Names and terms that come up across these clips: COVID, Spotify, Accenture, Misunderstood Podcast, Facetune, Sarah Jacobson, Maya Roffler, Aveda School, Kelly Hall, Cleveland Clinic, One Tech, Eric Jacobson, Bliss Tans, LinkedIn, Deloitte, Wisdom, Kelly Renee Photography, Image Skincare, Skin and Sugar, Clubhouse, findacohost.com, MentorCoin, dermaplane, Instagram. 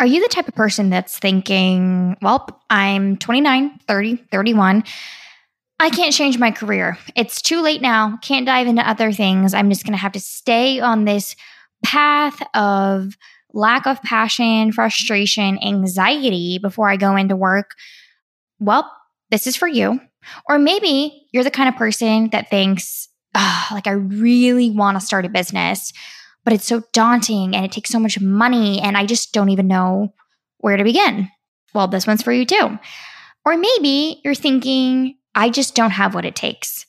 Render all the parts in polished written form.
Are you the type of person that's thinking, well, I'm 29, 30, 31. I can't change my career. It's too late now. Can't dive into other things. I'm just going to have to stay on this path of lack of passion, frustration, anxiety before I go into work. Well, this is for you. Or maybe you're the kind of person that thinks, oh, like I really want to start a business, but it's so daunting and it takes so much money and I just don't even know where to begin. Well, this one's for you too. Or maybe you're thinking, I just don't have what it takes.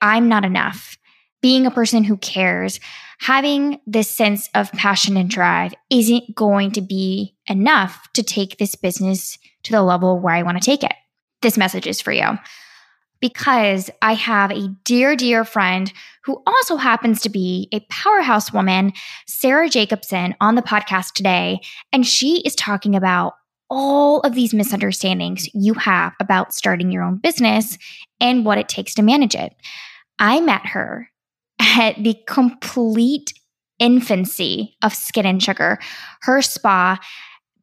I'm not enough. Being a person who cares, having this sense of passion and drive isn't going to be enough to take this business to the level where I want to take it. This message is for you. Because I have a dear, dear friend who also happens to be a powerhouse woman, Sarah Jacobson, on the podcast today. And she is talking about all of these misunderstandings you have about starting your own business and what it takes to manage it. I met her at the complete infancy of Skin and Sugar, her spa,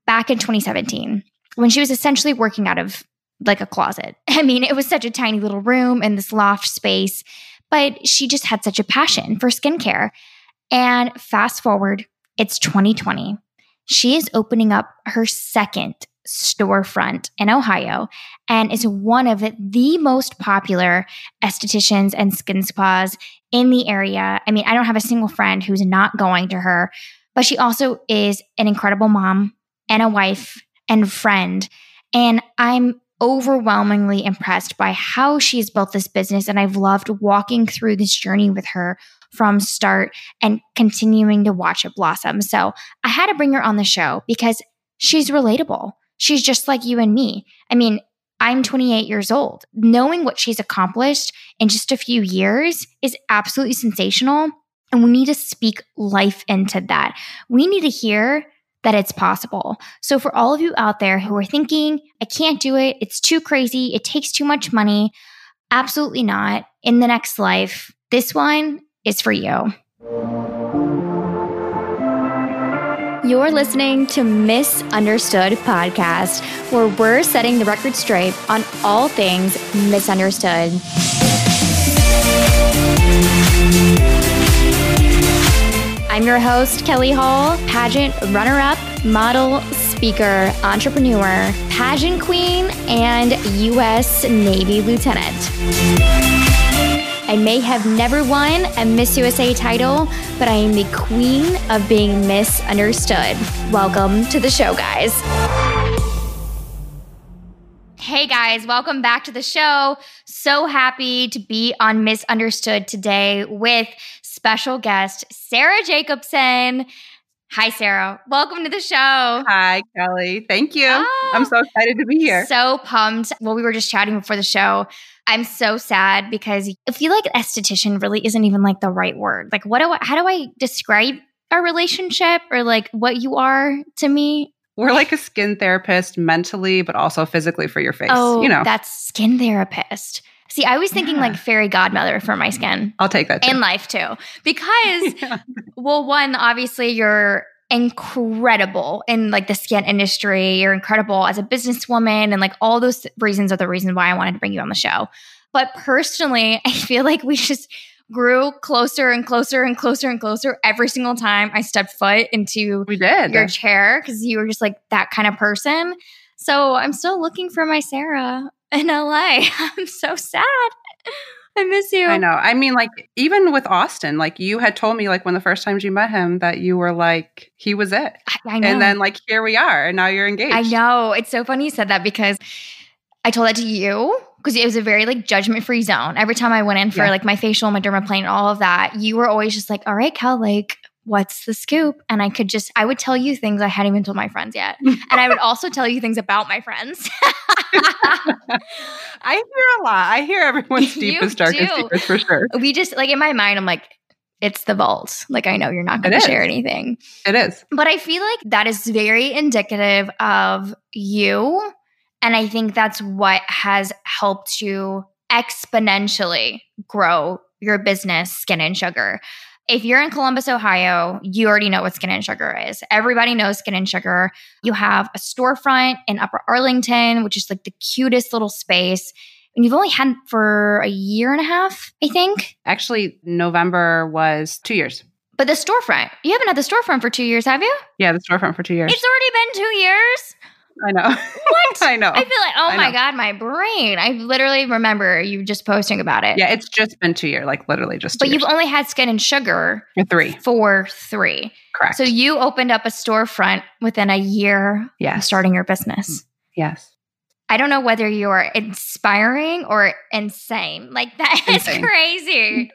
back in 2017, when she was essentially working out of like a closet. I mean, it was such a tiny little room in this loft space, but she just had such a passion for skincare. And fast forward, it's 2020. She is opening up her second storefront in Ohio and is one of the most popular estheticians and skin spas in the area. I mean, I don't have a single friend who's not going to her, but she also is an incredible mom and a wife and friend. And I'm overwhelmingly impressed by how she's built this business. And I've loved walking through this journey with her from start and continuing to watch it blossom. So I had to bring her on the show because she's relatable. She's just like you and me. I mean, I'm 28 years old. Knowing what she's accomplished in just a few years is absolutely sensational. And we need to speak life into that. We need to hear that it's possible. So for all of you out there who are thinking, I can't do it, it's too crazy, it takes too much money, absolutely not. In the next life, this one is for you. You're listening to Misunderstood Podcast, where we're setting the record straight on all things misunderstood. I'm your host, Kelly Hall, pageant runner-up, model, speaker, entrepreneur, pageant queen, and U.S. Navy lieutenant. I may have never won a Miss USA title, but I am the queen of being misunderstood. Welcome to the show, guys. Hey guys, welcome back to the show. So happy to be on Misunderstood today with special guest, Sarah Jacobson. Hi, Sarah. Welcome to the show. Hi, Kelly. Thank you. Oh, I'm so excited to be here. So pumped. Well, we were just chatting before the show. I'm so sad because I feel like esthetician really isn't even like the right word. Like, how do I describe our relationship or like what you are to me? We're like a skin therapist mentally, but also physically for your face. Oh, you know. That's skin therapist. See, I was thinking like fairy godmother for my skin. I'll take that too. And life too. Because, well, one, obviously you're incredible in like the skin industry. You're incredible as a businesswoman and like all those reasons are the reason why I wanted to bring you on the show. But personally, I feel like we just grew closer and closer and closer and closer every single time I stepped foot into your chair because you were just like that kind of person. So I'm still looking for my Sarah in LA. I'm so sad. I miss you. I know. I mean, like even with Austin, like you had told me like when the first times you met him that you were like, he was it. I know. And then like here we are and now you're engaged. I know. It's so funny you said that because I told that to you. Because it was a very like judgment-free zone. Every time I went in for like my facial, my dermaplane, all of that, you were always just like, all right, Kel, like what's the scoop? And I would tell you things I hadn't even told my friends yet. And I would also tell you things about my friends. I hear a lot. I hear everyone's deepest, darkest secrets for sure. We just like in my mind, I'm like, it's the vault. Like I know you're not going to share anything. It is. But I feel like that is very indicative of you. And I think that's what has helped you exponentially grow your business, Skin and Sugar. If you're in Columbus, Ohio, you already know what Skin and Sugar is. Everybody knows Skin and Sugar. You have a storefront in Upper Arlington, which is like the cutest little space. And you've only had it for a year and a half, I think. Actually, November was 2 years. But the storefront, you haven't had the storefront for 2 years, have you? Yeah, the storefront for 2 years. It's already been 2 years. I know. What? I know. I feel like, oh my God, my brain. I literally remember you just posting about it. Yeah, it's just been 2 years, like literally just 2 years. But you've only had Skin and Sugar for three. Correct. So you opened up a storefront within a year of starting your business. Yes. I don't know whether you are inspiring or insane. Like that is crazy.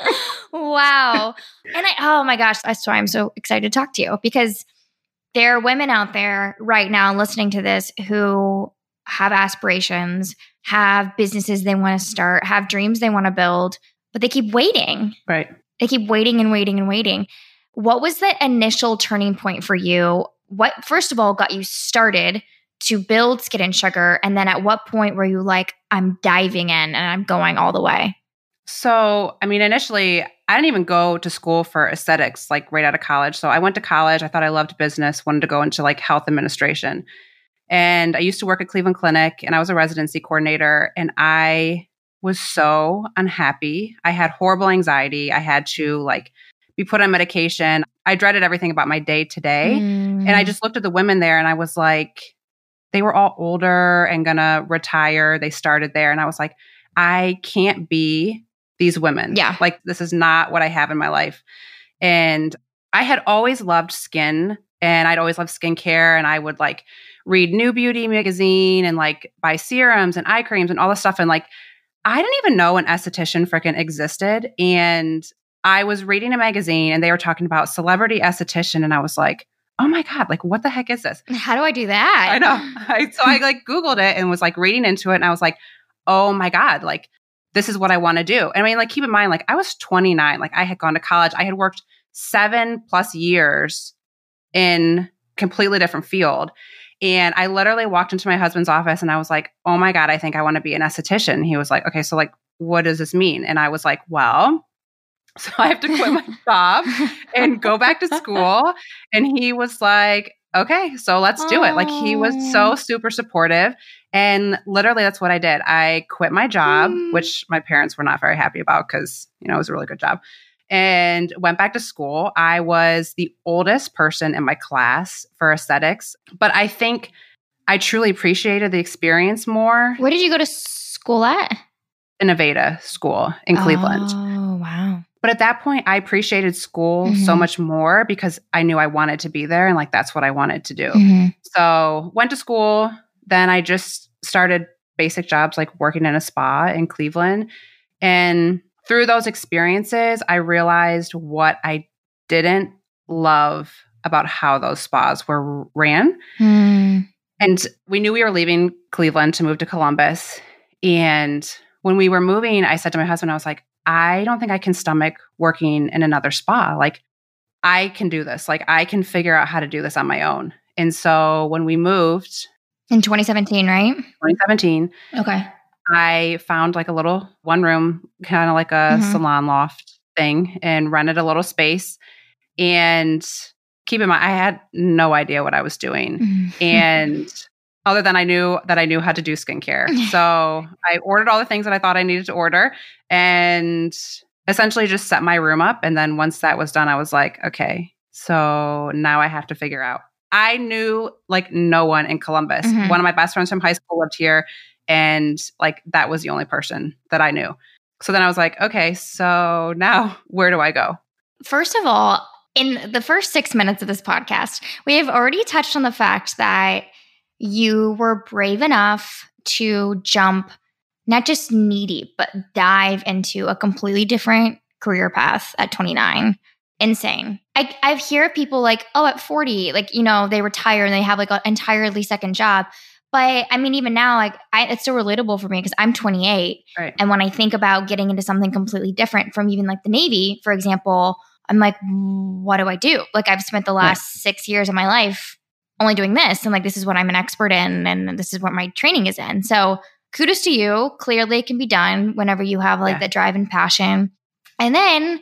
Wow. And oh my gosh, that's why I'm so excited to talk to you, because there are women out there right now listening to this who have aspirations, have businesses they want to start, have dreams they want to build, but they keep waiting. Right. They keep waiting and waiting and waiting. What was the initial turning point for you? What, first of all, got you started to build Skin and Sugar? And then at what point were you like, I'm diving in and I'm going all the way? So, I mean, initially, I didn't even go to school for aesthetics, like right out of college. So I went to college. I thought I loved business, wanted to go into like health administration. And I used to work at Cleveland Clinic and I was a residency coordinator and I was so unhappy. I had horrible anxiety. I had to like be put on medication. I dreaded everything about my day to day. And I just looked at the women there and I was like, they were all older and going to retire. They started there. And I was like, I can't be these women. Yeah. Like, this is not what I have in my life. And I had always loved skin and I'd always loved skincare. And I would like read New Beauty magazine and like buy serums and eye creams and all this stuff. And like, I didn't even know an esthetician freaking existed. And I was reading a magazine and they were talking about celebrity esthetician. And I was like, oh my God, like what the heck is this? How do I do that? I know. So I like Googled it and was like reading into it. And I was like, oh my God, like this is what I want to do. And I mean, like keep in mind, like I was 29, like I had gone to college. I had worked 7+ years in completely different field. And I literally walked into my husband's office and I was like, oh my God, I think I want to be an esthetician. He was like, okay, so like, what does this mean? And I was like, well, so I have to quit my job and go back to school. And he was like, okay, so let's do it. Like he was so super supportive. And literally that's what I did. I quit my job, which my parents were not very happy about because, you know, it was a really good job, and went back to school. I was the oldest person in my class for aesthetics, but I think I truly appreciated the experience more. Where did you go to school at? An Aveda School in Cleveland. Oh, wow. But at that point, I appreciated school so much more because I knew I wanted to be there and like that's what I wanted to do. So went to school. Then I just started basic jobs like working in a spa in Cleveland. And through those experiences, I realized what I didn't love about how those spas were ran. And we knew we were leaving Cleveland to move to Columbus. And when we were moving, I said to my husband, I was like, I don't think I can stomach working in another spa. Like, I can do this. Like, I can figure out how to do this on my own. And so when we moved... In 2017, right? 2017. Okay. I found like a little one-room, kind of like a salon loft thing, and rented a little space. And keep in mind, I had no idea what I was doing. And... other than I knew how to do skincare. So I ordered all the things that I thought I needed to order and essentially just set my room up. And then once that was done, I was like, okay, so now I have to figure out. I knew like no one in Columbus. One of my best friends from high school lived here. And like that was the only person that I knew. So then I was like, okay, so now where do I go? First of all, in the first 6 minutes of this podcast, we have already touched on the fact that you were brave enough to jump, not just needy, but dive into a completely different career path at 29. Insane. I hear people like, oh, at 40, like, you know, they retire and they have like an entirely second job. But I mean, even now, like it's so relatable for me because I'm 28. Right. And when I think about getting into something completely different from even like the Navy, for example, I'm like, what do I do? Like I've spent the last 6 years of my life only doing this, and like this is what I'm an expert in and this is what my training is in. So kudos to you. Clearly it can be done whenever you have like the drive and passion. And then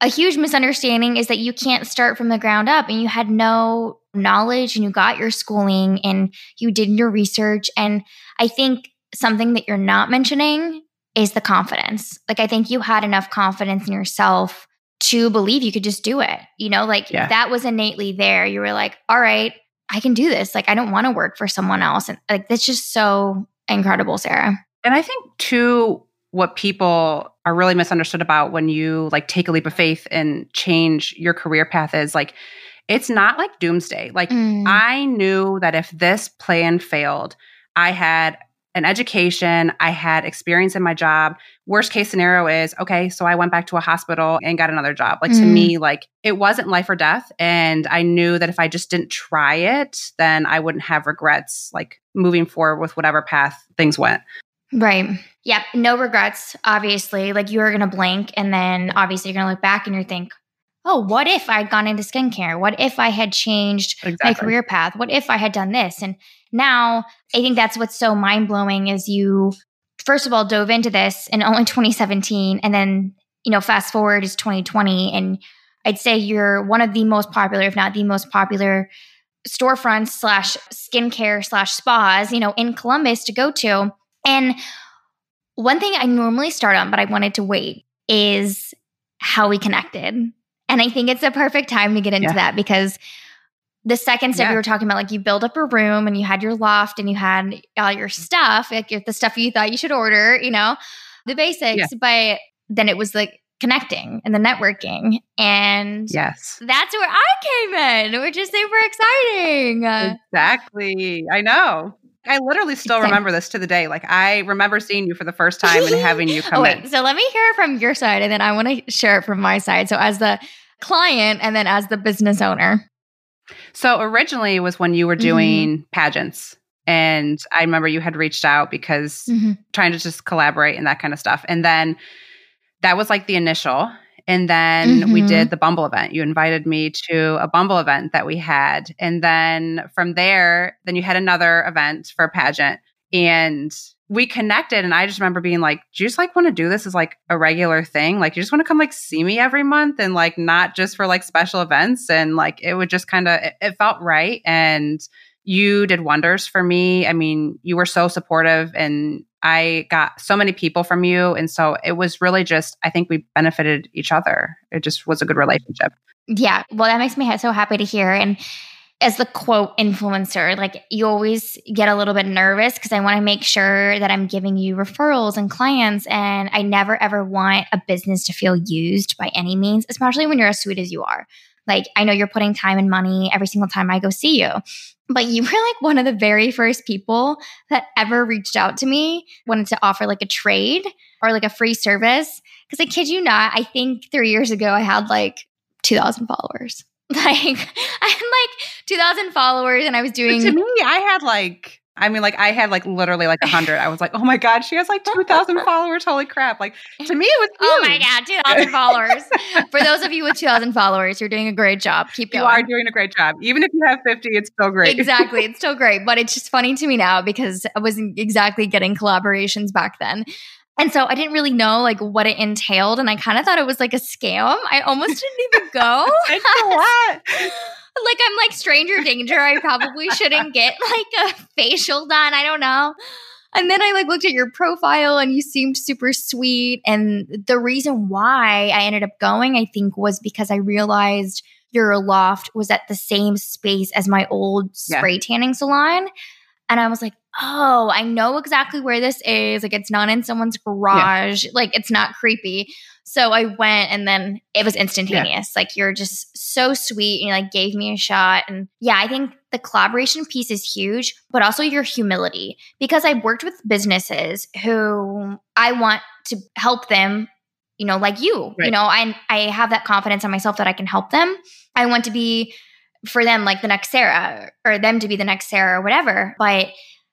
a huge misunderstanding is that you can't start from the ground up, and you had no knowledge and you got your schooling and you did your research. And I think something that you're not mentioning is the confidence. Like, I think you had enough confidence in yourself to believe you could just do it. You know, like that was innately there. You were like, all right, I can do this. Like, I don't want to work for someone else. And like, that's just so incredible, Sarah. And I think too, what people are really misunderstood about when you like take a leap of faith and change your career path is like, it's not like doomsday. Like I knew that if this plan failed, I had an education, I had experience in my job. Worst case scenario is, okay, so I went back to a hospital and got another job. Like to me, like it wasn't life or death. And I knew that if I just didn't try it, then I wouldn't have regrets, like moving forward with whatever path things went. Right. Yep. No regrets, obviously. Like you are going to blink and then obviously you're going to look back and you think, oh, what if I'd gone into skincare? What if I had changed my career path? What if I had done this? And now I think that's what's so mind-blowing is you, first of all, dove into this in only 2017. And then, you know, fast forward is 2020. And I'd say you're one of the most popular, if not the most popular storefronts /skincare/spas, you know, in Columbus to go to. And one thing I normally start on, but I wanted to wait, is how we connected. And I think it's the perfect time to get into that, because the second step we were talking about, like you build up a room and you had your loft and you had all your stuff, like the stuff you thought you should order, you know, the basics, but then it was like connecting and the networking. And that's where I came in, which is super exciting. Exactly. I know. I literally still remember this to the day. Like I remember seeing you for the first time and having you come in. So let me hear from your side and then I want to share it from my side. So as the client and then as the business owner. So originally was when you were doing pageants. And I remember you had reached out because trying to just collaborate and that kind of stuff. And then that was like the initial. And then we did the Bumble event. You invited me to a Bumble event that we had. And then from there, then you had another event for a pageant. And we connected. And I just remember being like, do you just like want to do this as like a regular thing? Like you just want to come like see me every month and like not just for like special events. And like it would just kind of, it felt right. And you did wonders for me. I mean, you were so supportive and I got so many people from you. And so it was really just, I think we benefited each other. It just was a good relationship. Yeah. Well, that makes me so happy to hear. And as the quote influencer, like you always get a little bit nervous because I want to make sure that I'm giving you referrals and clients. And I never, ever want a business to feel used by any means, especially when you're as sweet as you are. Like, I know you're putting time and money every single time I go see you, but you were like one of the very first people that ever reached out to me, wanted to offer like a trade or like a free service. Because I kid you not, I think 3 years ago, I had like 2,000 followers. Like, I had like 2,000 followers and I was doing... But to me, I had like literally like 100. I was like, oh my God, she has like 2,000 followers. Holy crap. Like to me, it was huge. Oh my God, 2,000 followers. For those of you with 2,000 followers, you're doing a great job. Keep going. You are doing a great job. Even if you have 50, it's still great. Exactly. It's still great. But it's just funny to me now because I wasn't exactly getting collaborations back then. And so I didn't really know like what it entailed. And I kind of thought it was like a scam. I almost didn't even go. It's a lot. Like I'm like stranger danger. I probably shouldn't get like a facial done. I don't know. And then I like looked at your profile and you seemed super sweet. And the reason why I ended up going, I think, was because I realized your loft was at the same space as my old spray tanning salon. And I was like, oh, I know exactly where this is. Like it's not in someone's garage. Yeah. Like it's not creepy. So I went and then it was instantaneous. Yeah. Like you're just so sweet and you like gave me a shot. And yeah, I think the collaboration piece is huge, but also your humility, because I've worked with businesses who I want to help them, you know, like you, right. You know, and I have that confidence in myself that I can help them. I want to be for them like the next Sarah or them to be the next Sarah or whatever. But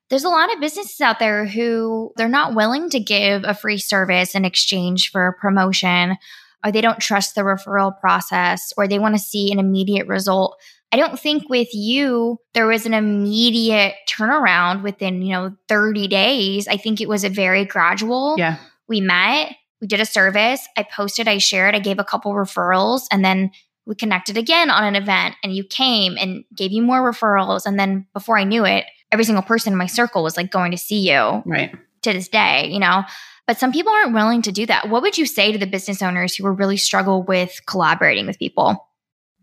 there's a lot of businesses out there who they're not willing to give a free service in exchange for a promotion, or they don't trust the referral process, or they want to see an immediate result. I don't think with you, there was an immediate turnaround within, 30 days. I think it was a very gradual. Yeah. We met, We did a service. I posted, I shared, I gave a couple referrals, and then we connected again on an event and you came and gave you more referrals. And then before I knew it, every single person in my circle was like going to see you right. to this day, you know? But some people aren't willing to do that. What would you say to the business owners who really struggle with collaborating with people?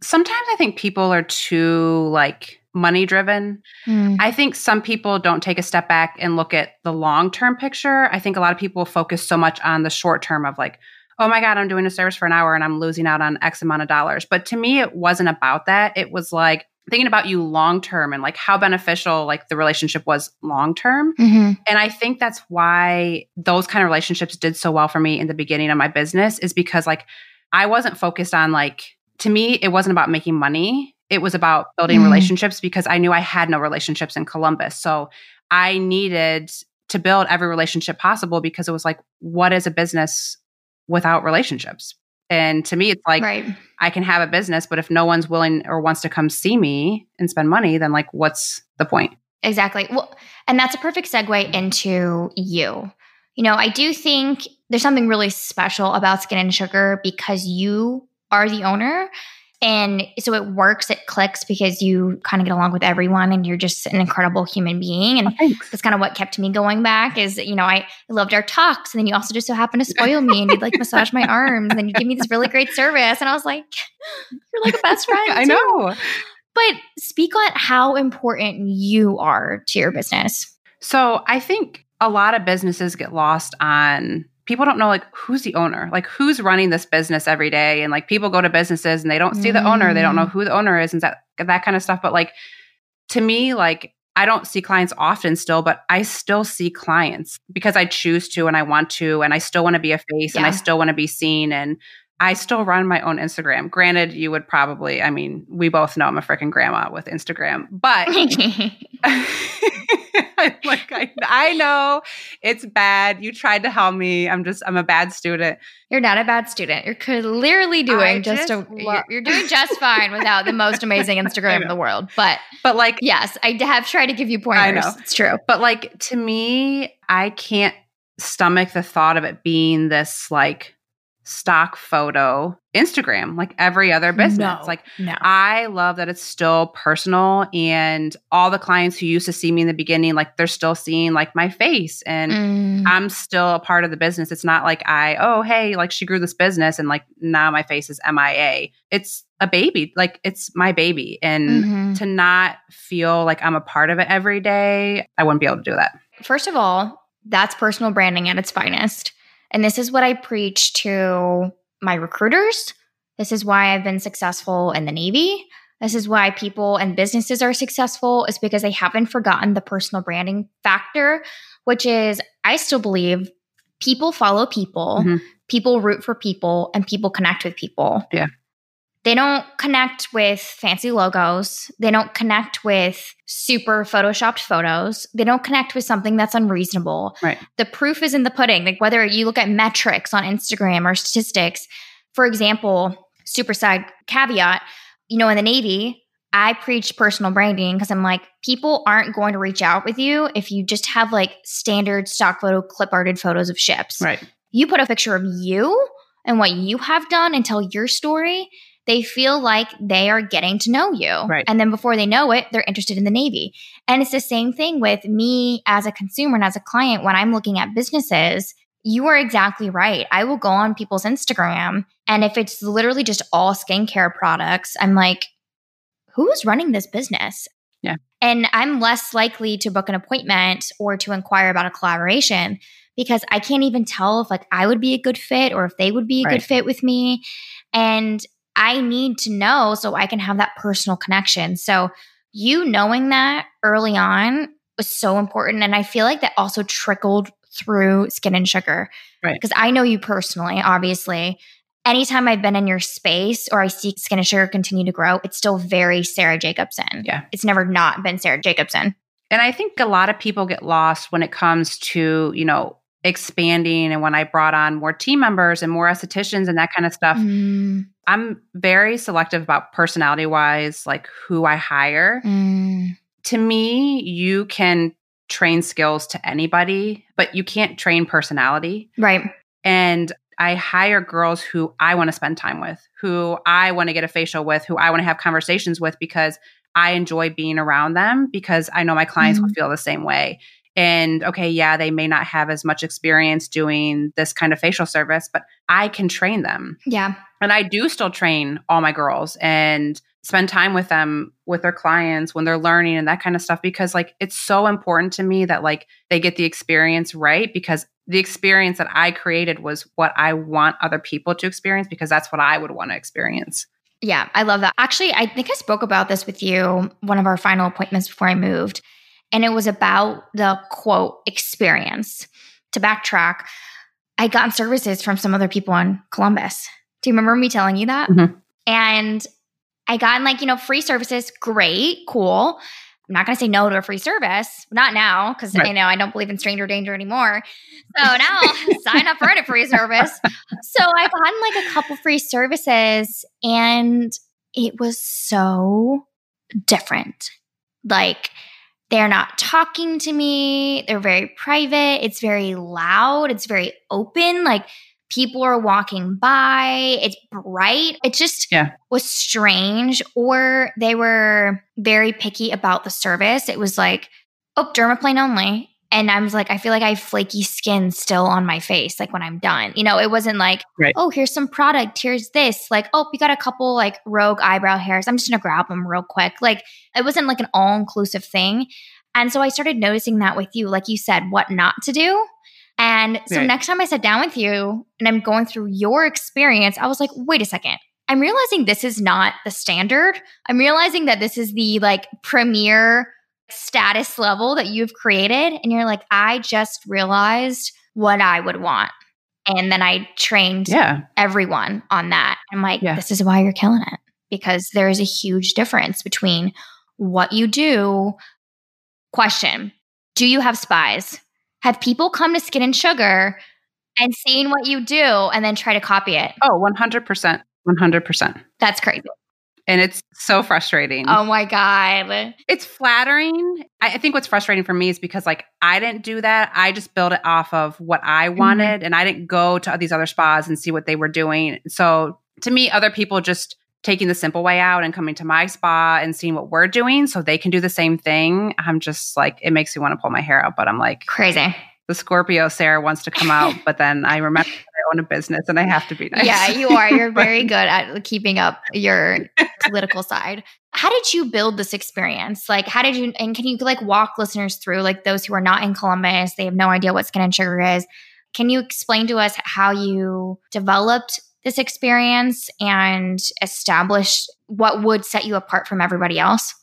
Sometimes I think people are too like money driven. I think some people don't take a step back and look at the long-term picture. I think a lot of people focus so much on the short term of like, oh my God, I'm doing a service for an hour and I'm losing out on X amount of dollars. But to me, it wasn't about that. It was like thinking about you long-term and like how beneficial like the relationship was long-term. And I think that's why those kind of relationships did so well for me in the beginning of my business is because like I wasn't focused on like, to me, it wasn't about making money. It was about building relationships because I knew I had no relationships in Columbus. So I needed to build every relationship possible because it was like, what is a business without relationships? And to me, it's like, I can have a business, but if no one's willing or wants to come see me and spend money, then like, what's the point? Exactly. Well, and that's a perfect segue into you. You know, I do think there's something really special about Skin and Sugar because you are the owner. And so it works, it clicks because you kind of get along with everyone and you're just an incredible human being. And that's kind of what kept me going back is, you know, I loved our talks. And then you also just so happened to spoil me and you'd like massage my arms and then you give me this really great service. And I was like, you're like a best friend. I know. But speak on how important you are to your business. So I think a lot of businesses get lost on people don't know like who's the owner, like who's running this business every day. And like people go to businesses and they don't see the owner. They don't know who the owner is and that kind of stuff. But like, to me, like I don't see clients often still, but I still see clients because I choose to, and I want to, and I still want to be a face and I still want to be seen. And I still run my own Instagram. Granted, you would probably, I mean, we both know I'm a freaking grandma with Instagram, but like, I know it's bad. You tried to help me. I'm a bad student. You're not a bad student. You're clearly doing you're doing just fine without the most amazing Instagram in the world. But like, yes, I have tried to give you pointers. I know. It's true. But like, to me, I can't stomach the thought of it being this like, stock photo Instagram like every other business. I love that it's still personal, and all the clients who used to see me in the beginning, like they're still seeing like my face, and I'm still a part of the business. It's not like she grew this business and like now my face is MIA. It's a baby, like it's my baby, and to not feel like I'm a part of it every day, I wouldn't be able to do that. First of all, that's personal branding at its finest. And this is what I preach to my recruiters. This is why I've been successful in the Navy. This is why people and businesses are successful, is because they haven't forgotten the personal branding factor, which is, I still believe people follow people, people root for people, and people connect with people. Yeah. They don't connect with fancy logos. They don't connect with super photoshopped photos. They don't connect with something that's unreasonable. Right. The proof is in the pudding. Like whether you look at metrics on Instagram or statistics, for example, super side caveat, you know, in the Navy, I preach personal branding because I'm like, people aren't going to reach out with you if you just have like standard stock photo, clip arted photos of ships. Right. You put a picture of you and what you have done and tell your story. They feel like they are getting to know you. Right. And then before they know it, they're interested in the Navy. And it's the same thing with me as a consumer and as a client. When I'm looking at businesses, you are exactly right. I will go on people's Instagram. And if it's literally just all skincare products, I'm like, who's running this business? Yeah. And I'm less likely to book an appointment or to inquire about a collaboration because I can't even tell if like I would be a good fit or if they would be a good fit with me. And I need to know so I can have that personal connection. So you knowing that early on was so important. And I feel like that also trickled through Skin and Sugar. Right. Because I know you personally, obviously. Anytime I've been in your space or I see Skin and Sugar continue to grow, it's still very Sarah Jacobson. Yeah. It's never not been Sarah Jacobson. And I think a lot of people get lost when it comes to, you know, expanding. And when I brought on more team members and more estheticians and that kind of stuff, I'm very selective about personality wise, like who I hire. To me, you can train skills to anybody, but you can't train personality. Right. And I hire girls who I want to spend time with, who I want to get a facial with, who I want to have conversations with, because I enjoy being around them, because I know my clients will feel the same way. And okay, yeah, they may not have as much experience doing this kind of facial service, but I can train them. Yeah. And I do still train all my girls and spend time with them, with their clients when they're learning and that kind of stuff, because like, it's so important to me that like they get the experience right, because the experience that I created was what I want other people to experience, because that's what I would want to experience. Yeah, I love that. Actually, I think I spoke about this with you, one of our final appointments before I moved. And it was about the quote experience. To backtrack, I got services from some other people in Columbus. Do you remember me telling you that? Mm-hmm. And I got like, you know, free services. Great, cool. I'm not going to say no to a free service. Not now, because right. You know, I don't believe in stranger danger anymore. So now sign up for a free service. So I've gotten like a couple free services, and it was so different. Like, they're not talking to me. They're very private. It's very loud. It's very open. Like, people are walking by. It's bright. It just was strange. Or they were very picky about the service. It was like, oh, dermaplane only. And I was like, I feel like I have flaky skin still on my face, like when I'm done. You know, it wasn't like, oh, here's some product. Here's this. Like, oh, we got a couple like rogue eyebrow hairs. I'm just going to grab them real quick. Like, it wasn't like an all-inclusive thing. And so I started noticing that with you, like you said, what not to do. And so next time I sat down with you and I'm going through your experience, I was like, wait a second. I'm realizing this is not the standard. I'm realizing that this is the like premier status level that you've created. And you're like, I just realized what I would want. And then I trained everyone on that. I'm like, this is why you're killing it, because there is a huge difference between what you do. Question, do you have spies? Have people come to Skin and Sugar and seeing what you do and then try to copy it? Oh, 100%. 100%. That's crazy. And it's so frustrating. Oh my God. It's flattering. I think what's frustrating for me is because like I didn't do that. I just built it off of what I wanted and I didn't go to these other spas and see what they were doing. So to me, other people just taking the simple way out and coming to my spa and seeing what we're doing so they can do the same thing. I'm just like, it makes me want to pull my hair out, but I'm like, crazy. The Scorpio Sarah wants to come out, but then I remember I own a business and I have to be nice. Yeah, you are. You're very good at keeping up your political side. How did you build this experience? Like, how did you, and can you like walk listeners through, like those who are not in Columbus, they have no idea what Skin and Sugar is. Can you explain to us how you developed this experience and established what would set you apart from everybody else?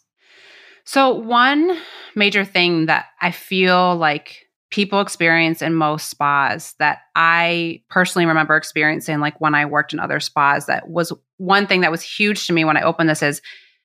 So one major thing that I feel like people experience in most spas that I personally remember experiencing, like when I worked in other spas, that was one thing that was huge to me when I opened this is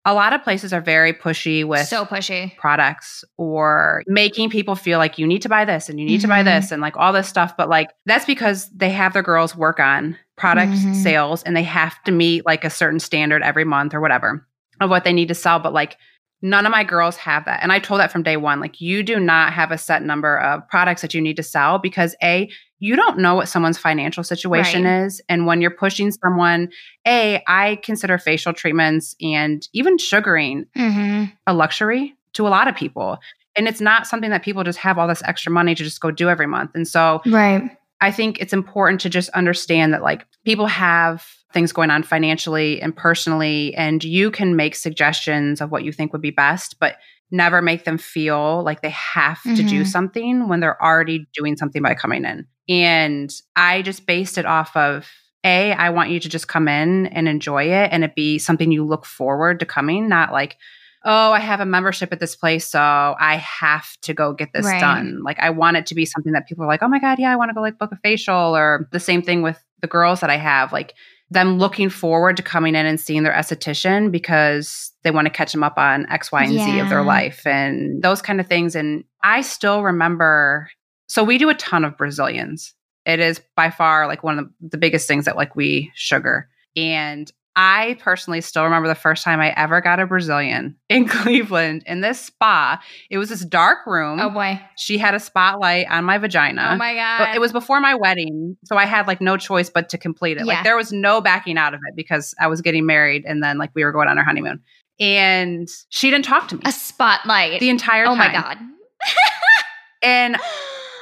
a lot of places are very pushy with products or making people feel like you need to buy this and you need to buy this and like all this stuff. But like, that's because they have their girls work on product sales and they have to meet like a certain standard every month or whatever of what they need to sell. But like, none of my girls have that. And I told that from day one, like you do not have a set number of products that you need to sell because A, you don't know what someone's financial situation is. And when you're pushing someone, A, I consider facial treatments and even sugaring a luxury to a lot of people. And it's not something that people just have all this extra money to just go do every month. And so I think it's important to just understand that like people have things going on financially and personally, and you can make suggestions of what you think would be best, but never make them feel like they have to do something when they're already doing something by coming in. And I just based it off of A, I want you to just come in and enjoy it and it be something you look forward to coming, not like, oh, I have a membership at this place, so I have to go get this done. Like I want it to be something that people are like, oh my God, yeah, I want to go like book a facial. Or the same thing with the girls that I have, like them looking forward to coming in and seeing their esthetician because they want to catch them up on X, Y, and Z of their life and those kind of things. And I still remember, so we do a ton of Brazilians. It is by far like one of the biggest things that like we sugar. And I personally still remember the first time I ever got a Brazilian in Cleveland in this spa. It was this dark room. Oh boy. She had a spotlight on my vagina. Oh my God. But it was before my wedding. So I had like no choice but to complete it. Yeah. Like there was no backing out of it because I was getting married and then like we were going on our honeymoon. And she didn't talk to me. A spotlight. The entire time. Oh my God. And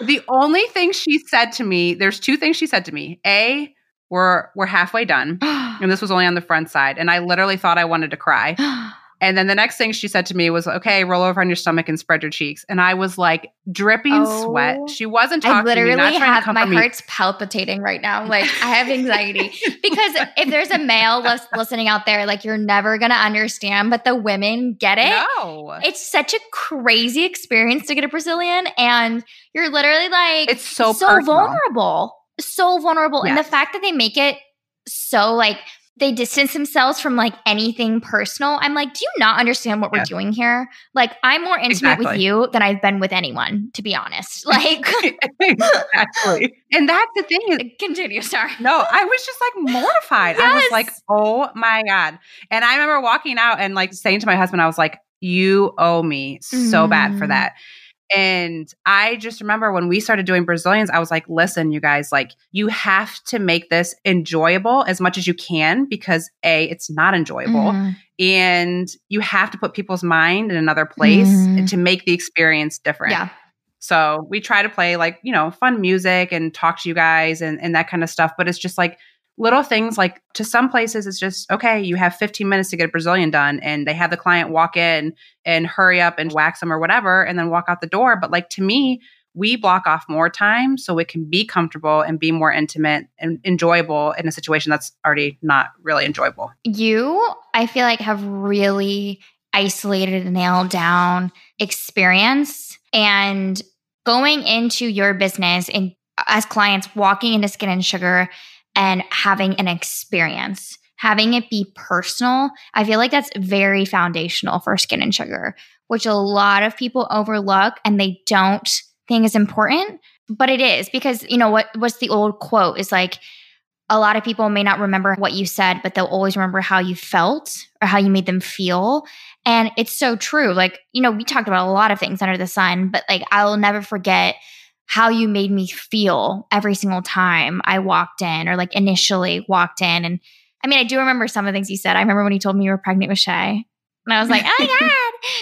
the only thing she said to me, there's two things she said to me. A, we're halfway done. And this was only on the front side. And I literally thought I wanted to cry. And then the next thing she said to me was, okay, roll over on your stomach and spread your cheeks. And I was like dripping sweat. She wasn't talking to me. I literally have my heart's palpitating right now. Like I have anxiety because if there's a male listening out there, like you're never going to understand, but the women get it. No. It's such a crazy experience to get a Brazilian and you're literally like, it's so vulnerable. So vulnerable. Yes. And the fact that they make it so like they distance themselves from like anything personal. I'm like, do you not understand what we're doing here? Like I'm more intimate with you than I've been with anyone, to be honest. Like exactly. And that's the thing. Continue. Sorry. No, I was just like mortified. Yes. I was like, oh my God. And I remember walking out and like saying to my husband, I was like, you owe me so bad for that. And I just remember when we started doing Brazilians, I was like, listen, you guys, like you have to make this enjoyable as much as you can because A, it's not enjoyable. Mm-hmm. And you have to put people's mind in another place to make the experience different. Yeah. So we try to play like, you know, fun music and talk to you guys and that kind of stuff. But it's just like little things like to some places, it's just, okay, you have 15 minutes to get a Brazilian done and they have the client walk in and hurry up and wax them or whatever and then walk out the door. But like to me, we block off more time so it can be comfortable and be more intimate and enjoyable in a situation that's already not really enjoyable. You, I feel like, have really isolated and nailed down experience and going into your business and as clients walking into Skin and Sugar and having an experience, having it be personal. I feel like that's very foundational for Skin and Sugar, which a lot of people overlook and they don't think is important, but it is because, you know, what's the old quote is like, a lot of people may not remember what you said, but they'll always remember how you felt or how you made them feel. And it's so true. Like, you know, we talked about a lot of things under the sun, but like, I'll never forget how you made me feel every single time I walked in or like initially walked in. And I mean, I do remember some of the things you said. I remember when you told me you were pregnant with Shay and I was like, oh my God,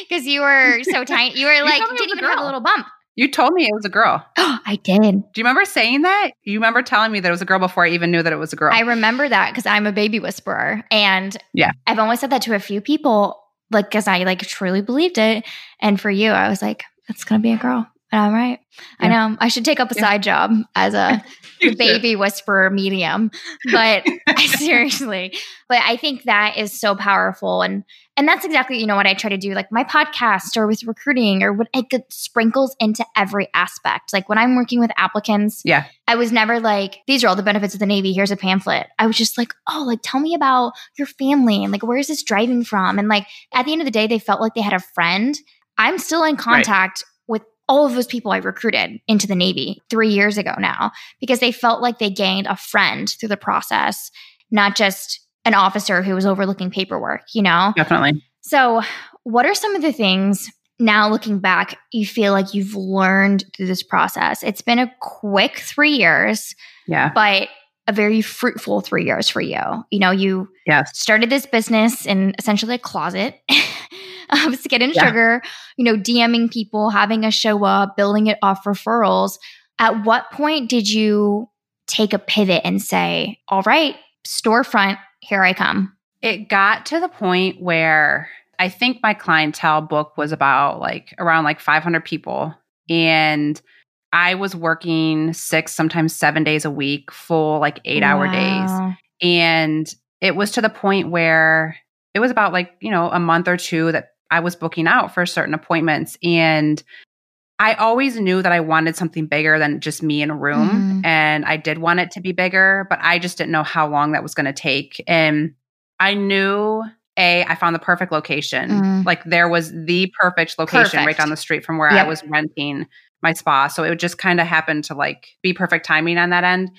because you were so tiny. You were like, you didn't even have a little bump. You told me it was a girl. Oh, I did. Do you remember saying that? You remember telling me that it was a girl before I even knew that it was a girl. I remember that because I'm a baby whisperer. And yeah, I've only said that to a few people, like, because I like truly believed it. And for you, I was like, it's going to be a girl. And I'm right. Yeah. I know. I should take up a side job as a baby whisperer medium. But seriously. But I think that is so powerful. And that's exactly, you know, what I try to do. Like my podcast or with recruiting or what it sprinkles into every aspect. Like when I'm working with applicants, I was never like, these are all the benefits of the Navy. Here's a pamphlet. I was just like, oh, like tell me about your family and like, where is this driving from? And like, at the end of the day, they felt like they had a friend. I'm still in contact with all of those people I recruited into the Navy 3 years ago now, because they felt like they gained a friend through the process, not just an officer who was overlooking paperwork, you know? Definitely. So what are some of the things now looking back, you feel like you've learned through this process? It's been a quick 3 years, but a very fruitful 3 years for you. You know, you started this business in essentially a closet. Of Skin and Sugar, you know, DMing people, having a show up, building it off referrals. At what point did you take a pivot and say, all right, storefront, here I come? It got to the point where I think my clientele book was about like around like 500 people. And I was working 6, sometimes 7 days a week, full like 8-hour days. And it was to the point where it was about like, you know, a month or two that I was booking out for certain appointments. And I always knew that I wanted something bigger than just me in a room. And I did want it to be bigger, but I just didn't know how long that was going to take. And I knew, A, I found the perfect location. Like there was the perfect location right down the street from where I was renting my spa. So it just kind of happened to like be perfect timing on that end.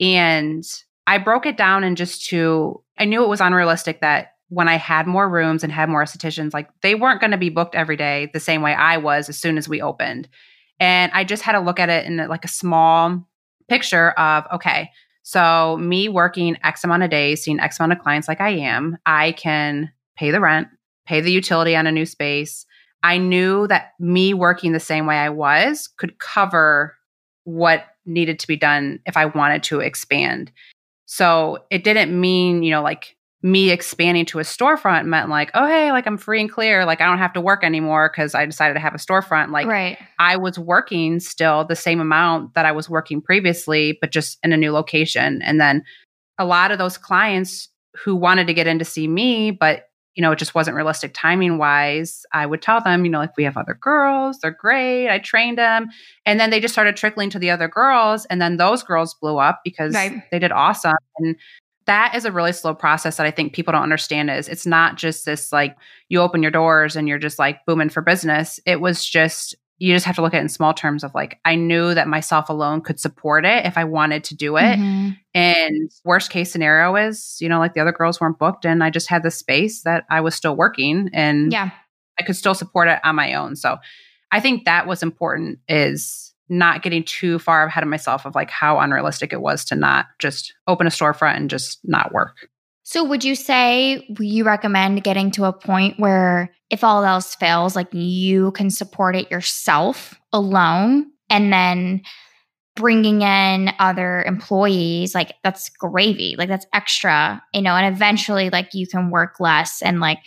And I broke it down in just two. I knew it was unrealistic that when I had more rooms and had more estheticians, like they weren't going to be booked every day the same way I was as soon as we opened. And I just had to look at it in like a small picture of, okay, so me working X amount of days, seeing X amount of clients like I am, I can pay the rent, pay the utility on a new space. I knew that me working the same way I was could cover what needed to be done if I wanted to expand. So it didn't mean, you know, like me expanding to a storefront meant like, oh, hey, like I'm free and clear. Like I don't have to work anymore because I decided to have a storefront. Like right. I was working still the same amount that I was working previously, but just in a new location. And then a lot of those clients who wanted to get in to see me, but you know, it just wasn't realistic timing wise. I would tell them, you know, like we have other girls, they're great. I trained them. And then they just started trickling to the other girls. And then those girls blew up because right. they did awesome. And that is a really slow process that I think people don't understand is it's not just this, like you open your doors and you're just like booming for business. It was just, you just have to look at it in small terms of like, I knew that myself alone could support it if I wanted to do it. Mm-hmm. And worst case scenario is, you know, like the other girls weren't booked and I just had the space that I was still working and yeah. I could still support it on my own. So I think that was important is not getting too far ahead of myself of like how unrealistic it was to not just open a storefront and just not work. So would you say you recommend getting to a point where if all else fails, like you can support it yourself alone and then bringing in other employees, like that's gravy, like that's extra, you know, and eventually like you can work less and like,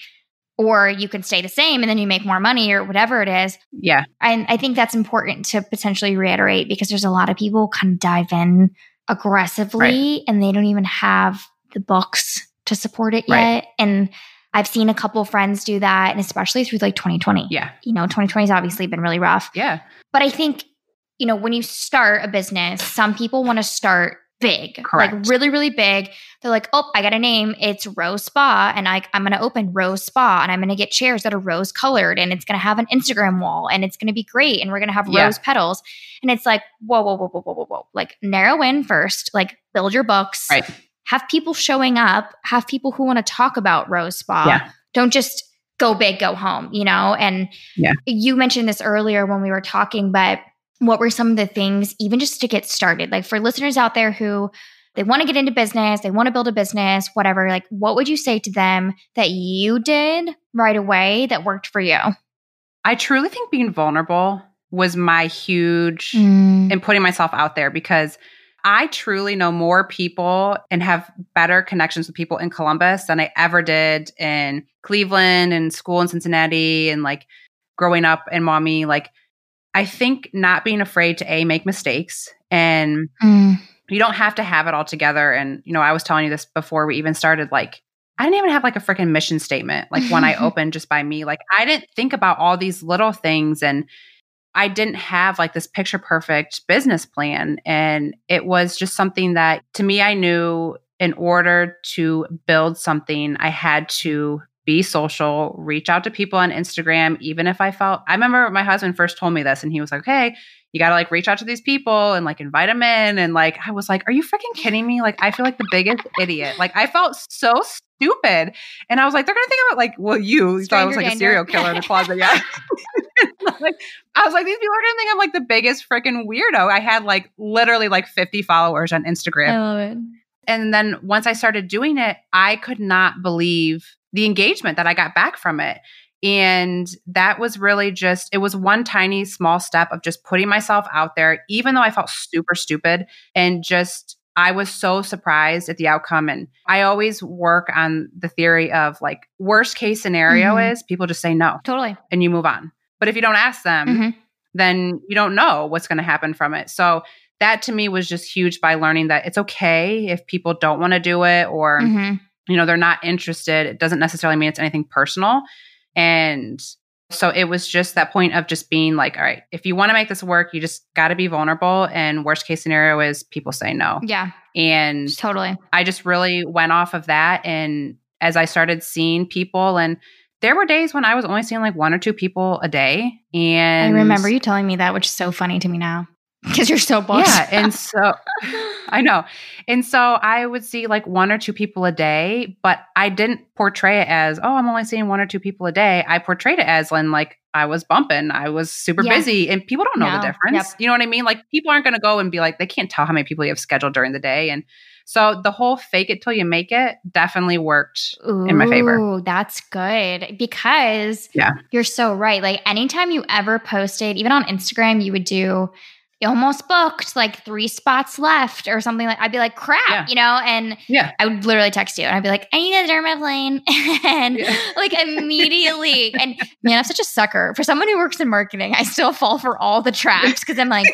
or you can stay the same and then you make more money or whatever it is. Yeah. And I think that's important to potentially reiterate because there's a lot of people kind of dive in aggressively right. and they don't even have the books to support it yet. Right. And I've seen a couple of friends do that, and especially through like 2020. Yeah. You know, 2020 has obviously been really rough. Yeah. But I think, you know, when you start a business, some people want to start big, correct. Like really, really big. They're like, oh, I got a name. It's Rose Spa. And I'm going to open Rose Spa and I'm going to get chairs that are rose colored and it's going to have an Instagram wall and it's going to be great. And we're going to have yeah. rose petals. And it's like, whoa, whoa, whoa, whoa, whoa, whoa, whoa. Like narrow in first, like build your books. Right. Have people showing up, have people who want to talk about Rose Spa. Yeah. Don't just go big, go home, you know? And yeah. you mentioned this earlier when we were talking, but what were some of the things, even just to get started? Like for listeners out there who they want to get into business, they want to build a business, whatever, like what would you say to them that you did right away that worked for you? I truly think being vulnerable was my huge and putting myself out there because I truly know more people and have better connections with people in Columbus than I ever did in Cleveland and school in Cincinnati and like growing up in Maumee. Like I think not being afraid to make mistakes and you don't have to have it all together. And, you know, I was telling you this before we even started, like I didn't even have like a freaking mission statement. Like when I opened just by me, like I didn't think about all these little things and I didn't have like this picture perfect business plan. And it was just something that to me, I knew in order to build something, I had to be social, reach out to people on Instagram, even if I felt, I remember my husband first told me this and he was like, okay, you got to like reach out to these people and like invite them in. And like, I was like, are you freaking kidding me? Like, I feel like the biggest idiot. Like I felt so stupid. And I was like, they're going to think about like, well, you thought I was like a serial killer in the closet. Yeah. Like, I was like, these people are going to think I'm like the biggest freaking weirdo. I had like literally like 50 followers on Instagram. I love it. And then once I started doing it, I could not believe the engagement that I got back from it. And that was really just, it was one tiny small step of just putting myself out there, even though I felt super stupid and just, I was so surprised at the outcome. And I always work on the theory of like worst case scenario is people just say no. Totally. And you move on. But if you don't ask them, then you don't know what's going to happen from it. So that to me was just huge by learning that it's okay if people don't want to do it or, you know, they're not interested. It doesn't necessarily mean it's anything personal. And so it was just that point of just being like, all right, if you want to make this work, you just got to be vulnerable. And worst case scenario is people say no. Yeah. And totally. I just really went off of that. And as I started seeing people and there were days when I was only seeing like one or two people a day. And I remember you telling me that, which is so funny to me now because you're so bossed. Yeah. And so I know. And so I would see like one or two people a day, but I didn't portray it as, oh, I'm only seeing one or two people a day. I portrayed it as when like I was bumping, I was super busy, and people don't know the difference. You know what I mean? Like people aren't going to go and be like, they can't tell how many people you have scheduled during the day. And so the whole fake it till you make it definitely worked in my favor. Oh, that's good, because you're so right. Like anytime you ever posted, even on Instagram, you would do almost booked, like 3 spots left or something. Like I'd be like, crap, you know? And I would literally text you and I'd be like, I need a dermaplane. And like immediately. And man, I'm such a sucker. For someone who works in marketing, I still fall for all the traps because I'm like,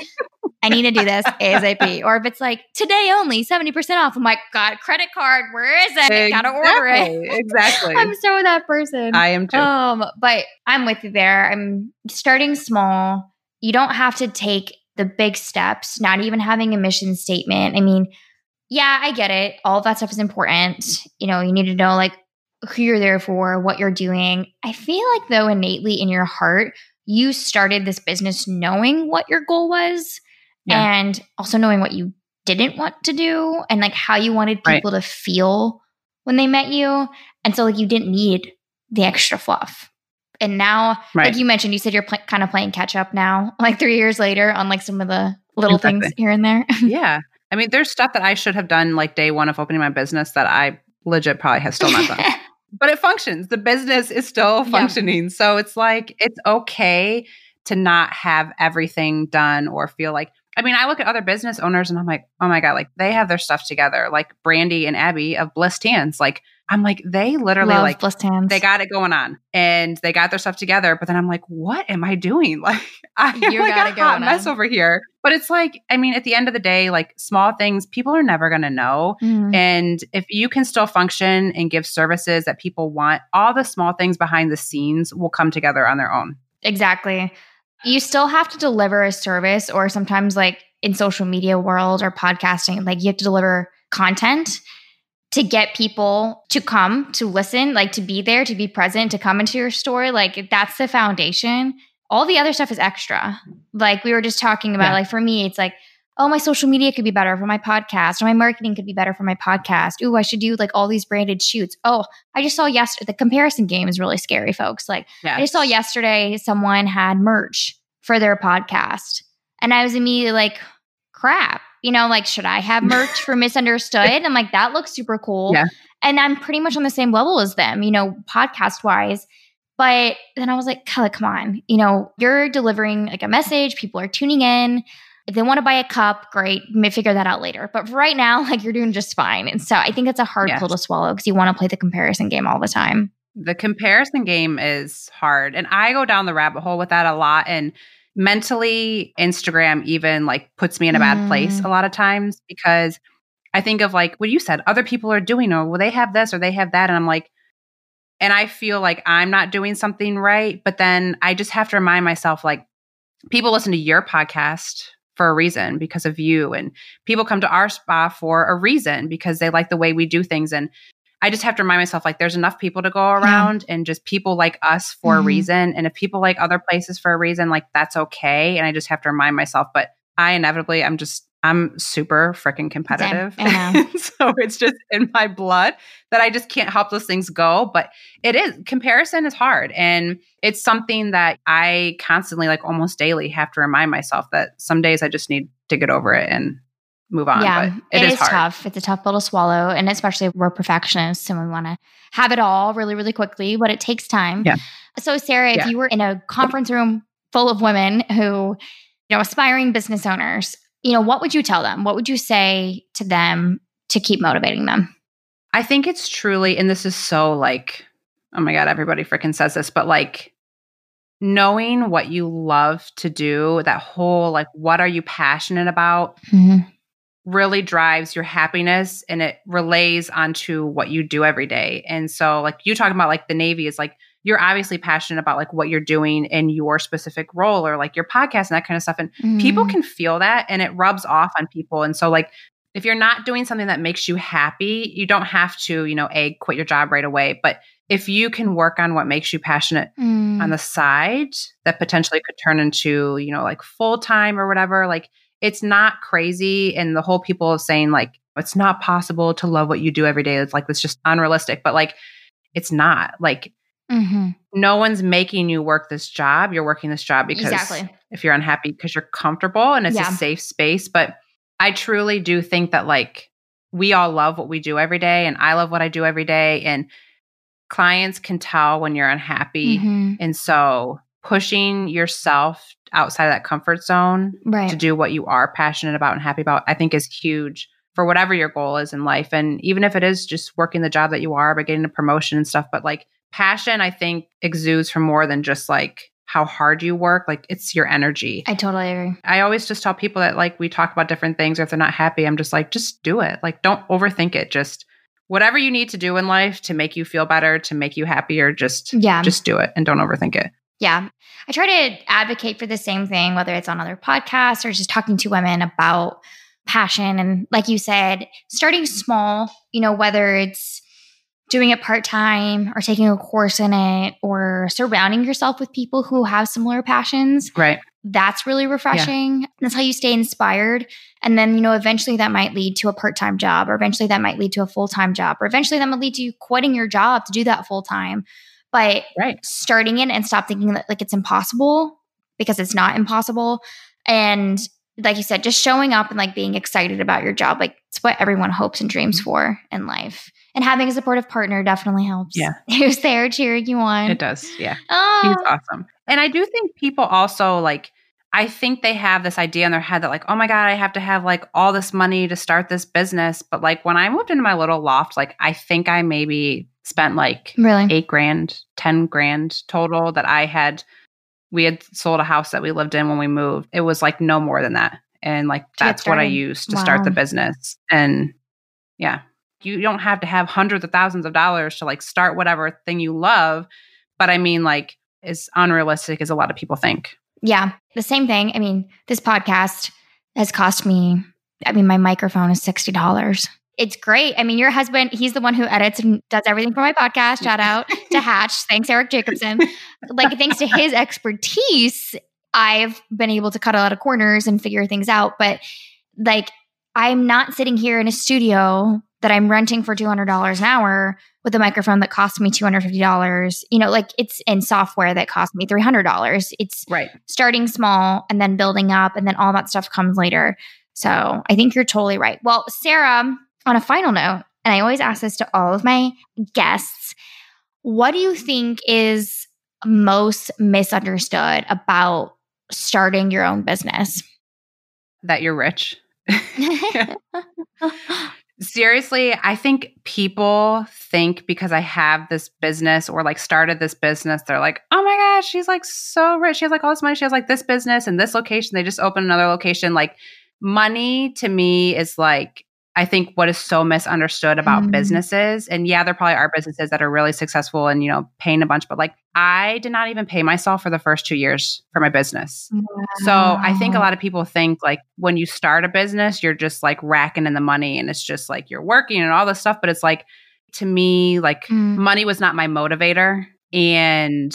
I need to do this ASAP. Or if it's like today only 70% off, I'm like, God, credit card, where is it? Exactly. Gotta order it. Exactly. I'm so that person. I am too. But I'm with you there. I'm starting small. You don't have to take the big steps, not even having a mission statement. I mean, yeah, I get it. All of that stuff is important. You know, you need to know like who you're there for, what you're doing. I feel like though innately in your heart, you started this business knowing what your goal was. Yeah. And also knowing what you didn't want to do and like how you wanted people to feel when they met you. And so like you didn't need the extra fluff. And now, like you mentioned, you said you're kind of playing catch up now, like 3 years later on like some of the little things here and there. I mean, there's stuff that I should have done like day one of opening my business that I legit probably have still not done. But it functions. The business is still functioning. So it's like, it's okay to not have everything done or feel like, I mean, I look at other business owners and I'm like, oh my God, like they have their stuff together. Like Brandy and Abby of Bliss Tans. Like, I'm like, they literally love like, Bliss Tans. They got it going on and they got their stuff together. But then I'm like, what am I doing? Like, I'm like a hot mess over here. But it's like, I mean, at the end of the day, like small things, people are never going to know. Mm-hmm. And if you can still function and give services that people want, all the small things behind the scenes will come together on their own. Exactly. You still have to deliver a service, or sometimes like in social media world or podcasting, like you have to deliver content to get people to come, to listen, like to be there, to be present, to come into your store. Like that's the foundation. All the other stuff is extra. Like we were just talking about, like for me, it's like, oh, my social media could be better for my podcast, or my marketing could be better for my podcast. Ooh, I should do like all these branded shoots. Oh, I just saw yesterday, the comparison game is really scary, folks. Like I just saw yesterday someone had merch for their podcast and I was immediately like, crap, you know, like, should I have merch for Misunderstood? I'm like, that looks super cool. And I'm pretty much on the same level as them, you know, podcast wise. But then I was like, Kelly, come on, you know, you're delivering like a message. People are tuning in. If they want to buy a cup, great. May figure that out later. But right now, like you're doing just fine. And so I think it's a hard pill to swallow because you want to play the comparison game all the time. The comparison game is hard. And I go down the rabbit hole with that a lot. And mentally, Instagram even like puts me in a bad place a lot of times, because I think of like what you said, other people are doing, or well, they have this or they have that. And I'm like, and I feel like I'm not doing something right. But then I just have to remind myself, like, people listen to your podcast for a reason because of you, and people come to our spa for a reason because they like the way we do things. And I just have to remind myself, like, there's enough people to go around and just people like us for a reason. And if people like other places for a reason, like that's okay. And I just have to remind myself, but I inevitably, I'm super freaking competitive. So it's just in my blood that I just can't help those things go. But it is, comparison is hard. And it's something that I constantly, like almost daily, have to remind myself that some days I just need to get over it and move on. Yeah, but it is hard. Tough. It's a tough little swallow. And especially we're perfectionists and we want to have it all really, really quickly, but it takes time. Yeah. So Sarah, if you were in a conference room full of women who, you know, aspiring business owners, you know, what would you tell them? What would you say to them to keep motivating them? I think it's truly, and this is so like, oh my God, everybody freaking says this, but like knowing what you love to do, that whole, like, what are you passionate about really drives your happiness, and it relays onto what you do every day. And so like you talking about like the Navy is like, you're obviously passionate about like what you're doing in your specific role or like your podcast and that kind of stuff. And people can feel that and it rubs off on people. And so like, if you're not doing something that makes you happy, you don't have to, you know, quit your job right away. But if you can work on what makes you passionate on the side, that potentially could turn into, you know, like full-time or whatever, like it's not crazy. And the whole people saying like, it's not possible to love what you do every day. It's like, it's just unrealistic, but like, it's not like, mm-hmm. no one's making you work this job. You're working this job because exactly. if you're unhappy, because you're comfortable and it's yeah. a safe space. But I truly do think that like, we all love what we do every day and I love what I do every day. And clients can tell when you're unhappy. Mm-hmm. And so pushing yourself outside of that comfort zone right. to do what you are passionate about and happy about, I think is huge for whatever your goal is in life. And even if it is just working the job that you are, but getting a promotion and stuff, but like passion, I think exudes from more than just like how hard you work. Like it's your energy. I totally agree. I always just tell people that like we talk about different things or if they're not happy, I'm just like, just do it. Like don't overthink it. Just whatever you need to do in life to make you feel better, to make you happier, just do it and don't overthink it. Yeah. I try to advocate for the same thing, whether it's on other podcasts or just talking to women about passion. And like you said, starting small, you know, whether it's doing it part-time or taking a course in it or surrounding yourself with people who have similar passions. Right. That's really refreshing. Yeah. That's how you stay inspired. And then, you know, eventually that might lead to a part-time job or eventually that might lead to a full-time job or eventually that might lead to you quitting your job to do that full-time. But starting it and stop thinking that like it's impossible because it's not impossible. And like you said, just showing up and like being excited about your job. Like it's what everyone hopes and dreams for in life. And having a supportive partner definitely helps. Yeah. Who's there cheering you on. It does. Yeah. Oh. He's awesome. And I do think people also like, I think they have this idea in their head that like, oh my God, I have to have like all this money to start this business. But like when I moved into my little loft, like I think I maybe spent like $8,000, $10,000 total that we had sold a house that we lived in when we moved. It was like no more than that. And like, that's what I used to start the business. And yeah. You don't have to have hundreds of thousands of dollars to like start whatever thing you love. But I mean, like as unrealistic as a lot of people think. Yeah. The same thing. I mean, this podcast has cost me, my microphone is $60. It's great. I mean, your husband, he's the one who edits and does everything for my podcast. Shout out to Hatch. Thanks, Eric Jacobson. Like thanks to his expertise, I've been able to cut a lot of corners and figure things out. But like, I'm not sitting here in a studio that I'm renting for $200 an hour with a microphone that cost me $250, you know, like it's in software that cost me $300. It's starting small and then building up and then all that stuff comes later. So I think you're totally right. Well, Sarah, on a final note, and I always ask this to all of my guests, what do you think is most misunderstood about starting your own business? That you're rich. Seriously, I think people think because I have this business or like started this business, they're like, oh my gosh, she's like so rich. She has like all this money. She has like this business and this location. They just opened another location. Like money to me is like, I think what is so misunderstood about businesses. And yeah, there probably are businesses that are really successful and, you know, paying a bunch, but like I did not even pay myself for the first 2 years for my business. Wow. So I think a lot of people think like when you start a business, you're just like racking in the money and it's just like you're working and all this stuff. But it's like, to me, like money was not my motivator. And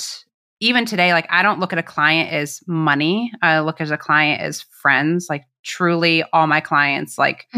even today, like I don't look at a client as money. I look at a client as friends, like truly all my clients, like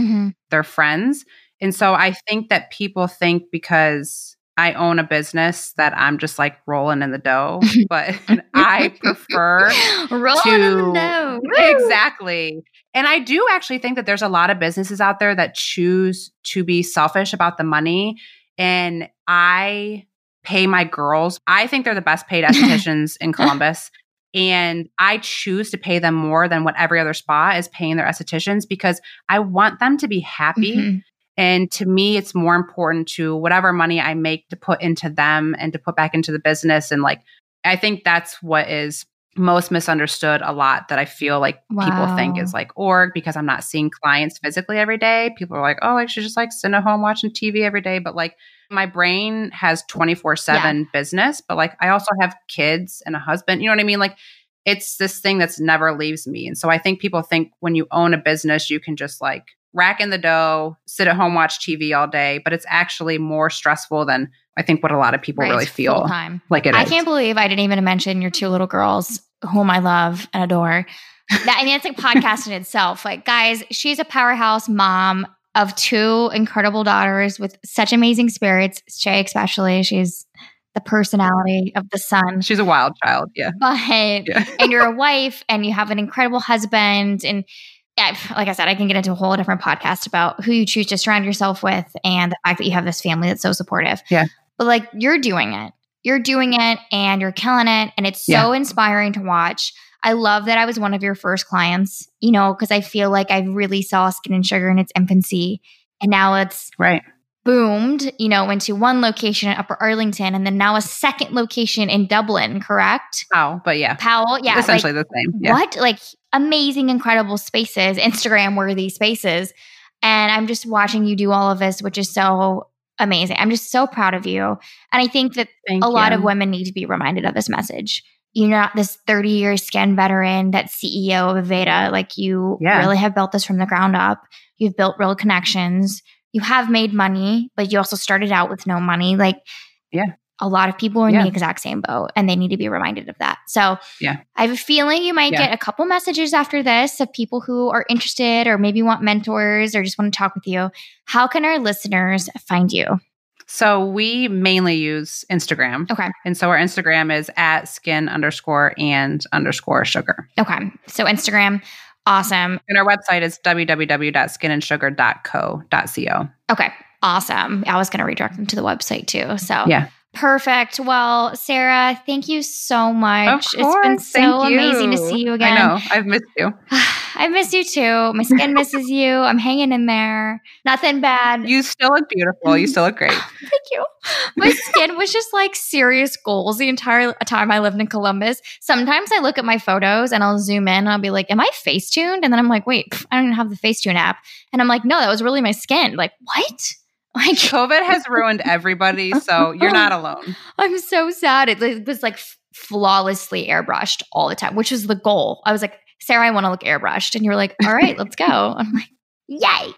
they're friends. And so I think that people think because I own a business that I'm just like rolling in the dough, but I prefer rolling in the dough. Exactly. And I do actually think that there's a lot of businesses out there that choose to be selfish about the money. And I pay my girls. I think they're the best paid estheticians in Columbus. And I choose to pay them more than what every other spa is paying their estheticians because I want them to be happy. And to me, it's more important to whatever money I make to put into them and to put back into the business. And like, I think that's what is most misunderstood a lot that I feel like people think is like, or because I'm not seeing clients physically every day, people are like, oh, I should just like sit at home watching TV every day. But like, my brain has 24/7 business, but like I also have kids and a husband, you know what I mean? Like it's this thing that's never leaves me. And so I think people think when you own a business, you can just like rack in the dough, sit at home, watch TV all day, but it's actually more stressful than I think what a lot of people really feel like it is. I can't believe I didn't even mention your two little girls whom I love and adore That, I mean, it's a podcast in itself. Like, guys, she's a powerhouse mom of two incredible daughters with such amazing spirits. Shay especially, she's the personality of the sun. She's a wild child, yeah. But yeah. And you're a wife and you have an incredible husband. And like I said, I can get into a whole different podcast about who you choose to surround yourself with and the fact that you have this family that's so supportive. Yeah. But like, you're doing it. You're doing it and you're killing it. And it's so inspiring to watch. I love that I was one of your first clients, you know, because I feel like I really saw Skin and Sugar in its infancy. And now it's boomed, you know, into one location in Upper Arlington and then now a second location in Dublin, correct? Powell, but yeah. Powell, yeah. Essentially like, the same. Yeah. What? Like amazing, incredible spaces, Instagram-worthy spaces. And I'm just watching you do all of this, which is so amazing. I'm just so proud of you. And I think that a lot of women need to be reminded of this message. You're not this 30-year skin veteran, that CEO of Aveda. Like you really have built this from the ground up. You've built real connections. You have made money, but you also started out with no money. Like a lot of people are in the exact same boat and they need to be reminded of that. So I have a feeling you might get a couple messages after this of people who are interested or maybe want mentors or just want to talk with you. How can our listeners find you? So we mainly use Instagram. Okay. And so our Instagram is @skin_and_sugar. Okay. So Instagram, awesome. And our website is www.skinandsugar.co.co. Okay. Awesome. I was going to redirect them to the website too. So perfect. Well, Sarah, thank you so much. Of course. It's been so amazing to see you again. I know. I've missed you. I've missed you too. My skin misses you. I'm hanging in there. Nothing bad. You still look beautiful. You still look great. Thank you. My skin was just like serious goals the entire time I lived in Columbus. Sometimes I look at my photos and I'll zoom in and I'll be like, am I Facetuned? And then I'm like, wait, I don't even have the Facetune app. And I'm like, no, that was really my skin. Like, what? Like COVID has ruined everybody. So you're not alone. I'm so sad. It was like flawlessly airbrushed all the time, which was the goal. I was like, Sarah, I want to look airbrushed. And you were like, all right, let's go. I'm like, yay.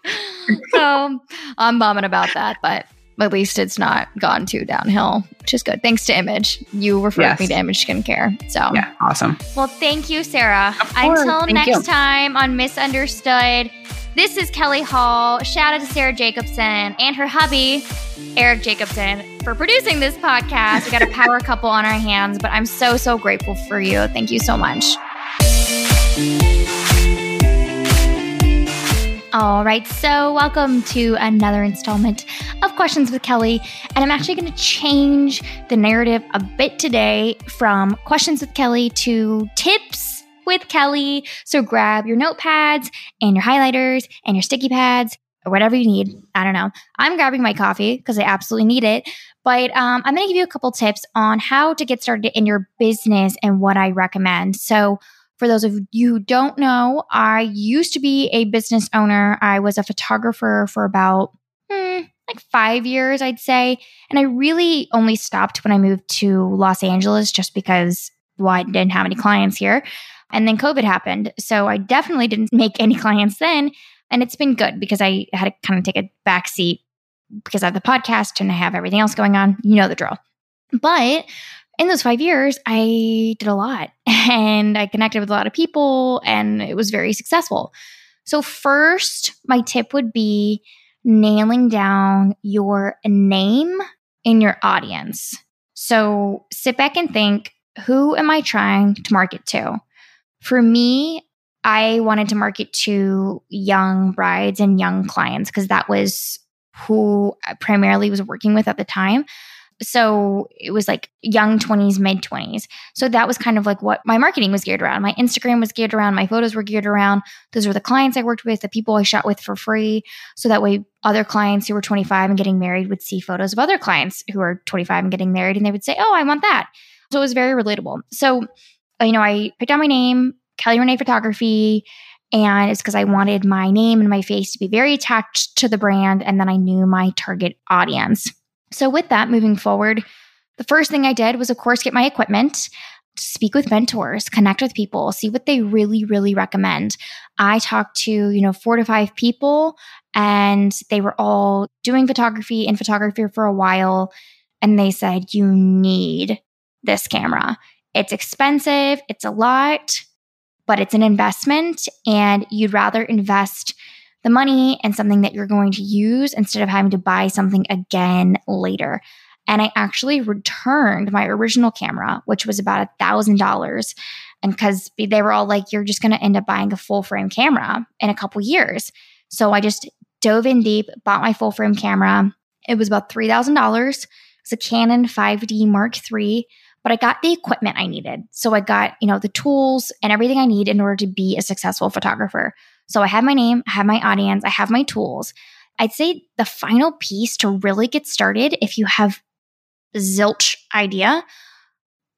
So I'm bumming about that, but at least it's not gone too downhill, which is good. Tthanks to Image. You referred me to Image Skincare. So yeah, awesome. Well, thank you, Sarah. Until next time on Misunderstood. This is Kelly Hall. Shout out to Sarah Jacobson and her hubby, Eric Jacobson, for producing this podcast. We got a power couple on our hands, but I'm so, so grateful for you. Thank you so much. All right, so welcome to another installment of Questions with Kelly. And I'm actually going to change the narrative a bit today from Questions with Kelly to Tips with Kelly. So grab your notepads and your highlighters and your sticky pads or whatever you need. I don't know. I'm grabbing my coffee because I absolutely need it. But I'm going to give you a couple tips on how to get started in your business and what I recommend. So for those of you who don't know, I used to be a business owner. I was a photographer for about like 5 years, I'd say. And I really only stopped when I moved to Los Angeles just because, well, I didn't have any clients here. And then COVID happened. So I definitely didn't make any clients then. And it's been good because I had to kind of take a backseat because I have the podcast and I have everything else going on. You know the drill. But in those 5 years, I did a lot and I connected with a lot of people and it was very successful. So first, my tip would be nailing down your name in your audience. So sit back and think, who am I trying to market to? For me, I wanted to market to young brides and young clients because that was who I primarily was working with at the time. So it was like young 20s, mid 20s. So that was kind of like what my marketing was geared around. My Instagram was geared around. My photos were geared around. Those were the clients I worked with, the people I shot with for free. So that way other clients who were 25 and getting married would see photos of other clients who are 25 and getting married and they would say, oh, I want that. So it was very relatable. So, you know, I picked out my name, Kelly Renee Photography, and it's because I wanted my name and my face to be very attached to the brand. And then I knew my target audience. So with that, moving forward, the first thing I did was, of course, get my equipment, speak with mentors, connect with people, see what they really, really recommend. I talked to, you know, 4 to 5 people and they were all doing photography and photography for a while. And they said, you need this camera. It's expensive. It's a lot, but it's an investment, and you'd rather invest the money in something that you're going to use instead of having to buy something again later. And I actually returned my original camera, which was about $1,000. And because they were all like, you're just going to end up buying a full frame camera in a couple years. So I just dove in deep, bought my full frame camera. It was about $3,000. It's a Canon 5D Mark III, but I got the equipment I needed. So I got, the tools and everything I need in order to be a successful photographer. So I have my name, I have my audience, I have my tools. I'd say the final piece to really get started, if you have zilch idea,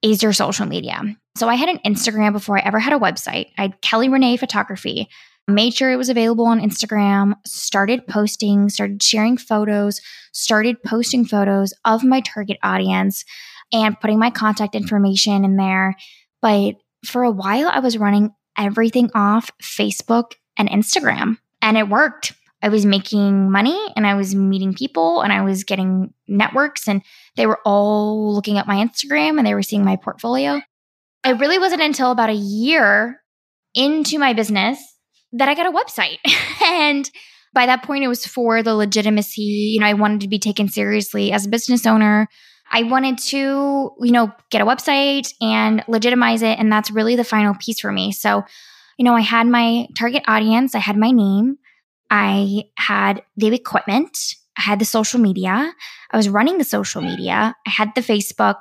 is your social media. So I had an Instagram before I ever had a website. I had Kelly Renee Photography, made sure it was available on Instagram, started posting, started sharing photos, started posting photos of my target audience and putting my contact information in there. But for a while, I was running everything off Facebook and Instagram, and it worked. I was making money and I was meeting people and I was getting networks, and they were all looking at my Instagram and they were seeing my portfolio. It really wasn't until about a year into my business that I got a website. And by that point, it was for the legitimacy. I wanted to be taken seriously as a business owner. I wanted to, get a website and legitimize it. And that's really the final piece for me. So, I had my target audience, I had my name, I had the equipment, I had the social media, I was running the social media, I had the Facebook,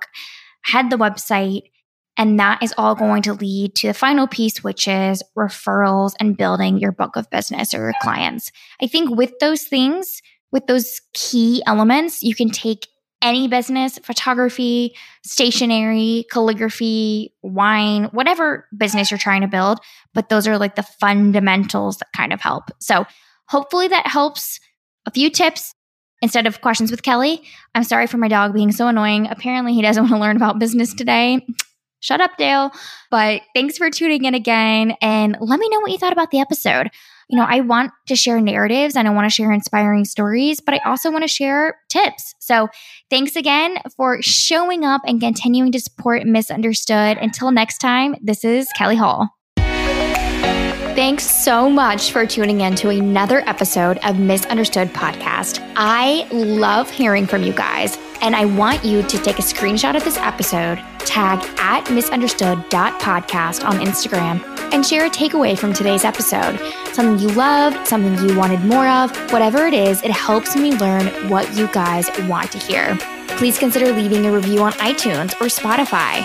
I had the website, and that is all going to lead to the final piece, which is referrals and building your book of business or your clients. I think with those things, with those key elements, you can take any business, photography, stationery, calligraphy, wine, whatever business you're trying to build, but those are like the fundamentals that kind of help. So hopefully that helps. A few tips instead of questions with Kelly. I'm sorry for my dog being so annoying. Apparently he doesn't want to learn about business today. Shut up, Dale. But thanks for tuning in again. And let me know what you thought about the episode. I want to share narratives and I want to share inspiring stories, but I also want to share tips. So thanks again for showing up and continuing to support Misunderstood. Until next time, this is Kelly Hall. Thanks so much for tuning in to another episode of Misunderstood Podcast. I love hearing from you guys, and I want you to take a screenshot of this episode, tag at misunderstood.podcast on Instagram, and share a takeaway from today's episode. Something you loved, something you wanted more of, whatever it is, it helps me learn what you guys want to hear. Please consider leaving a review on iTunes or Spotify.